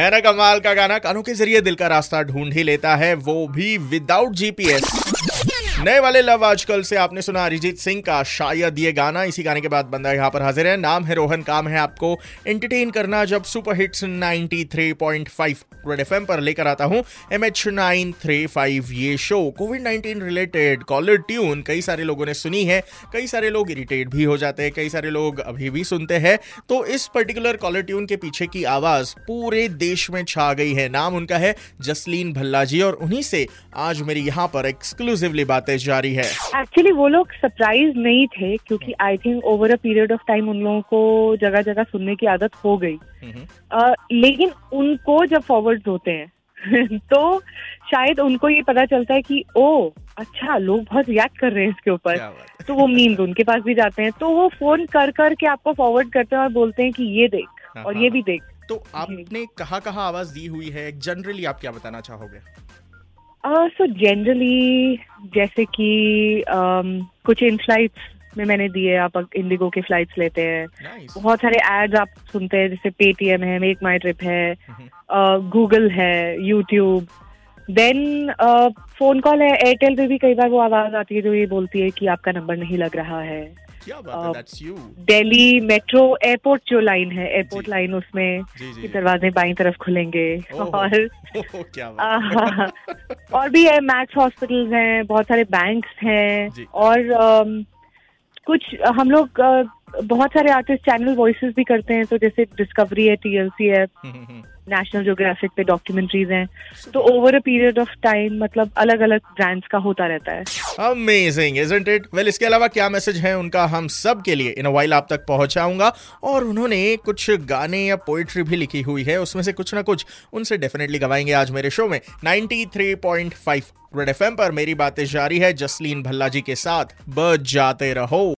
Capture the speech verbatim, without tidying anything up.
है ना कमाल का गाना, कानों के जरिए दिल का रास्ता ढूंढ ही लेता है, वो भी विदाउट जीपीएस। नए वाले लव आजकल से आपने सुना अरिजीत सिंह का शायद ये गाना। इसी गाने के बाद बंदा यहाँ पर हाजिर है, नाम है रोहन, काम है आपको एंटरटेन करना। जब सुपर हिट्स तिरानवे पॉइंट पाँच रेड एफएम पर लेकर आता हूँ M H nine three five ये शो। COVID nineteen related caller tune कई सारे लोगों ने सुनी है, कई सारे लोग इरिटेट भी हो जाते हैं, कई सारे लोग अभी भी सुनते हैं। तो इस पर्टिकुलर कॉलर ट्यून के पीछे की आवाज़ पूरे देश में छा गई है। नाम उनका है जसलीन भल्ला जी, और उन्हीं से आज मेरी यहाँ पर एक्सक्लूसिवली बातें जारी है। एक्चुअली वो लोग सरप्राइज नहीं थे, क्योंकि I think over a period of time उन लोगों को जगह जगह सुनने की आदत हो गई। uh, लेकिन उनको जब फॉरवर्ड होते हैं तो शायद उनको ये पता चलता है कि ओ अच्छा लोग बहुत रिएक्ट कर रहे हैं इसके ऊपर, तो वो मीम्स उनके पास भी जाते हैं, तो वो फोन कर कर के आपको फॉरवर्ड करते हैं और बोलते हैं कि ये देख और ये भी देख। तो आपने कहाँ कहाँ आवाज दी हुई है, जनरली आप क्या बताना चाहोगे? सो uh, जनरली so जैसे कि um, कुछ इन फ्लाइट्स में मैंने दिए, आप इंडिगो के फ्लाइट्स लेते हैं, nice. बहुत सारे एड्स आप सुनते हैं, जैसे पेटीएम है, मेक माई ट्रिप है, गूगल uh, है, यूट्यूब, देन फोन कॉल है, एयरटेल पे भी कई बार वो आवाज़ आती है जो ये बोलती है कि आपका नंबर नहीं लग रहा है। दिल्ली मेट्रो एयरपोर्ट जो लाइन है, एयरपोर्ट लाइन उसमें दरवाजे बाईं तरफ खुलेंगे, और और भी है मैक्स हॉस्पिटल हैं, बहुत सारे बैंक्स हैं, और कुछ हम लोग बहुत सारे आर्टिस्ट चैनल वॉइसेस भी करते हैं, तो जैसे डिस्कवरी है, टीएलसी है, नेशनल ज्योग्राफिक पे डॉक्यूमेंट्रीज हैं। तो over a period of time मतलब अलग अलग ब्रांड्स का होता रहता है। Amazing isn't it. वेल इसके अलावा क्या मैसेज है उनका हम सब के लिए, इन अ व्हाइल आप तक पहुंचाऊंगा। और उन्होंने कुछ गाने या पोएट्री भी लिखी हुई है, उसमें से कुछ ना कुछ उनसे डेफिनेटली गवाएंगे आज मेरे शो में। तिरानवे पॉइंट पाँच रेड एफएम पर मेरी बातें जारी है जसलीन भल्ला जी के साथ। बज जाते रहो।